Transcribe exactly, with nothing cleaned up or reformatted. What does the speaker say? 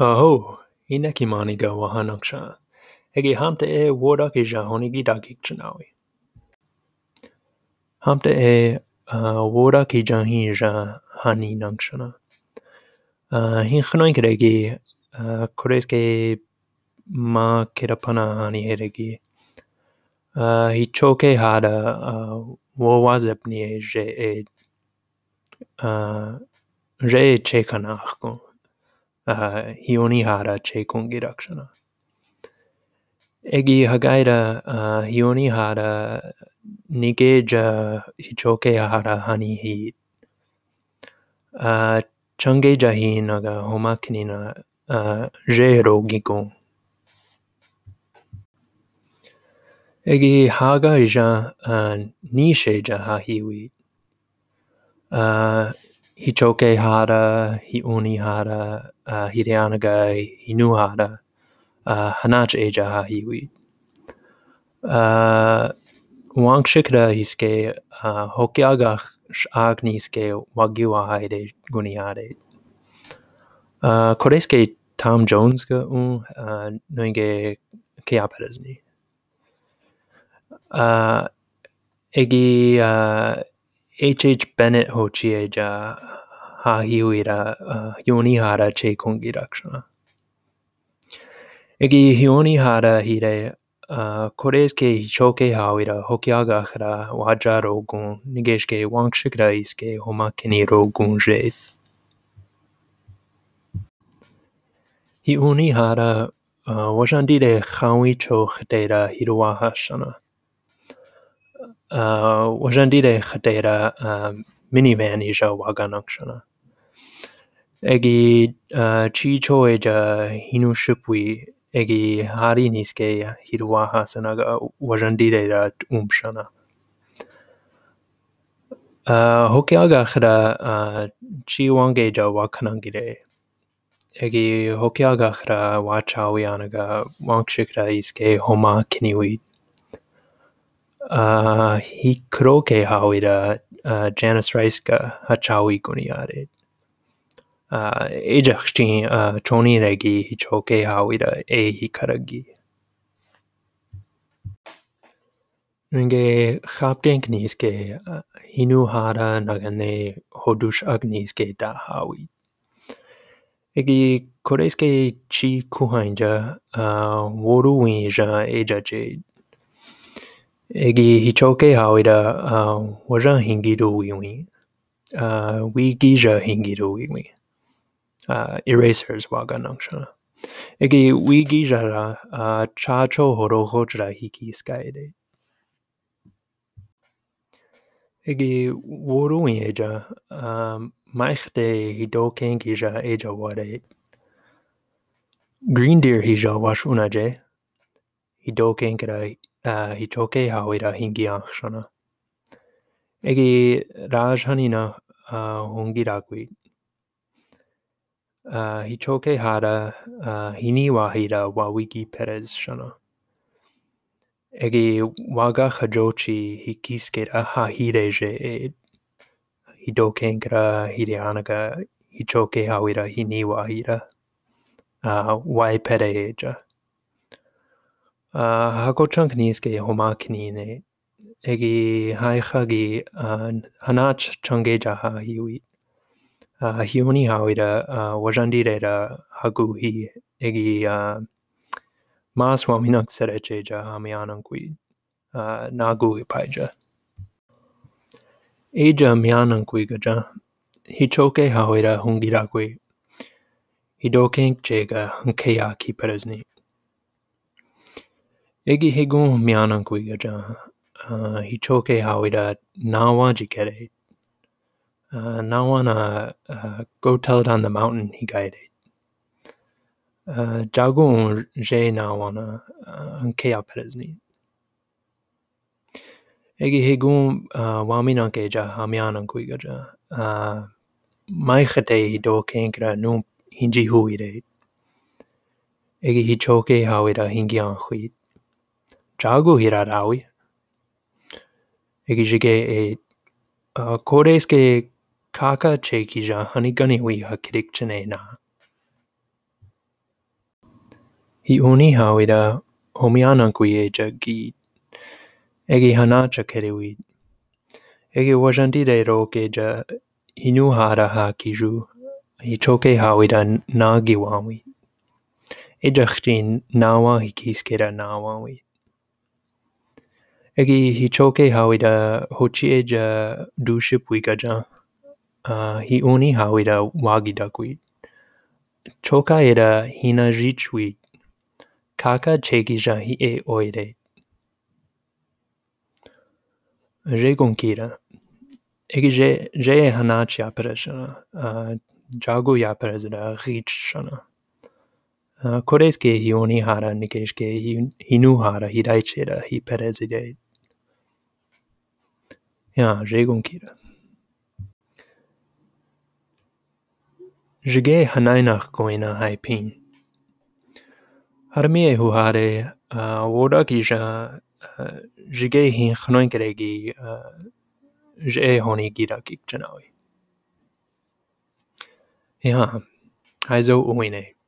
Aho, inekimaniga wahanaksha, egi hamte e wodakija honigidakikchanawi. Hamte e wodakijahija haninakshana. Hinchnoinkregi, koreske ma kerapana haniheregi. Hichoke hada wowazepnie je e je e chekanachko. Hioni hara chekungirakshana. Egi hagaira hioni hara nigeja hichoke hara hani hi. Changeja hi naga homakinina jehrogikon. Egi hagaija nisheja hahiwi. Hichoke hara, hioni hara, uh, hireanaga, hinu hara, uh, hanach eja hahiwi. Uh, Wangshikra hiske, uh, hokiaga shagniske, wagiwa haide guniade. Uh, Koreske Tom Jones ga un, uh, noinge keaperesni. Uh, egi, uh, H H Bennett hochieja hahiwira hionihara chekungirakshana. Egi hionihara hire koreske hichoke hawira hokiagahra waja rogun nigeshke wangshikra iske homakini rogun jade. Hionihara washandire hawicho hetera hiruahashana. Uh, Wajandire Khatera uh, minivan isha waganakshana. Egi uh, chicho eja hinushipwi egi hari niske hiruahasanaga wajandire umshana. Uh, Hokiaga khra uh, chiwangeja wakanangire. Egi hokiaga khra wachawiyanaga wangshikra iske homa kiniwi. Uh, he kroke hawira uh, Janice Reiska hachawi guniare. Uh, Ejachti uh, choni regi hichoke hawira e hikaragi. Nge haptenkniske uh, hinuhara nagane hodush agniske da hawi. Egi koreske chi kuhanja uh, woruinja eja jade. Egi hichoke hawida uh, wajan hingiru wiwi. Uh, wigija hingiru wiwi. Uh, erasers waganangshana. Egi wigijara uh, chacho horohojra hiki skaide. Egi woruin eja um, maichte hidokengija eja wade. Green deer hija washunaje. Hidokenkra Uh, hichoke hawira hingiakshana. Egi rajhanina uh, hungirakwi. Uh, hichoke hara uh, hiniwahira wawigi perezshana. Egi waga hajochi hikiskera hahireje ed. Hidokenkra hireanaga hichoke hawira hiniwahira uh, waipereja. Hakochunk niske homaknine, egi haihagi, hanach changeja hahiwi. Hioni hawida, wajandireda haguhi, egi maswaminok serecheja hamianankwi, naguhi paija. Eja mianankwi gaja, hichoke hawida hungirakwi, hidokenk chega hunkeaki perezni. Egi higun mianankwigaja, uh, hichoke hawida nawajikere, uh, nawana uh, go tell down the mountain he guided. Uh, jagun je nawana uh, kea perezni. Egi higun uh, waminankeja hamianankwigaja, uh, maichete hidokenkra num hinjihuire. Egi hichoke hawida hingianhuit. Jago hiradawi. Egi jige e koreske kaka chekija hanigani wi hakirik chene na. Hi'uniha wida homiananquieja gid. Egi hanacha kerewid. Egi wajandide rokeja hinuhara hakiju. Hichoke hawida nagiwawid. Ejachtin nawa hikiskera nawawid. Egi hichoke hawida hochieja dushipwikaja. Hi'uniha wida wagidakwid. Choka eda hinajichwid. Kaka chegija hi e oire. Regonkira. Egije je hanach yapreshana. Jago yaprezra richshana. Koreske hioni hara nikeshke hinuhara hidaichera hi perezide. Ya, regonkira. Jige hanainach goina hai pin. Harmie huhare wodakija jige hin khnoinkregi je honi girakik janawi. Ja, also uine.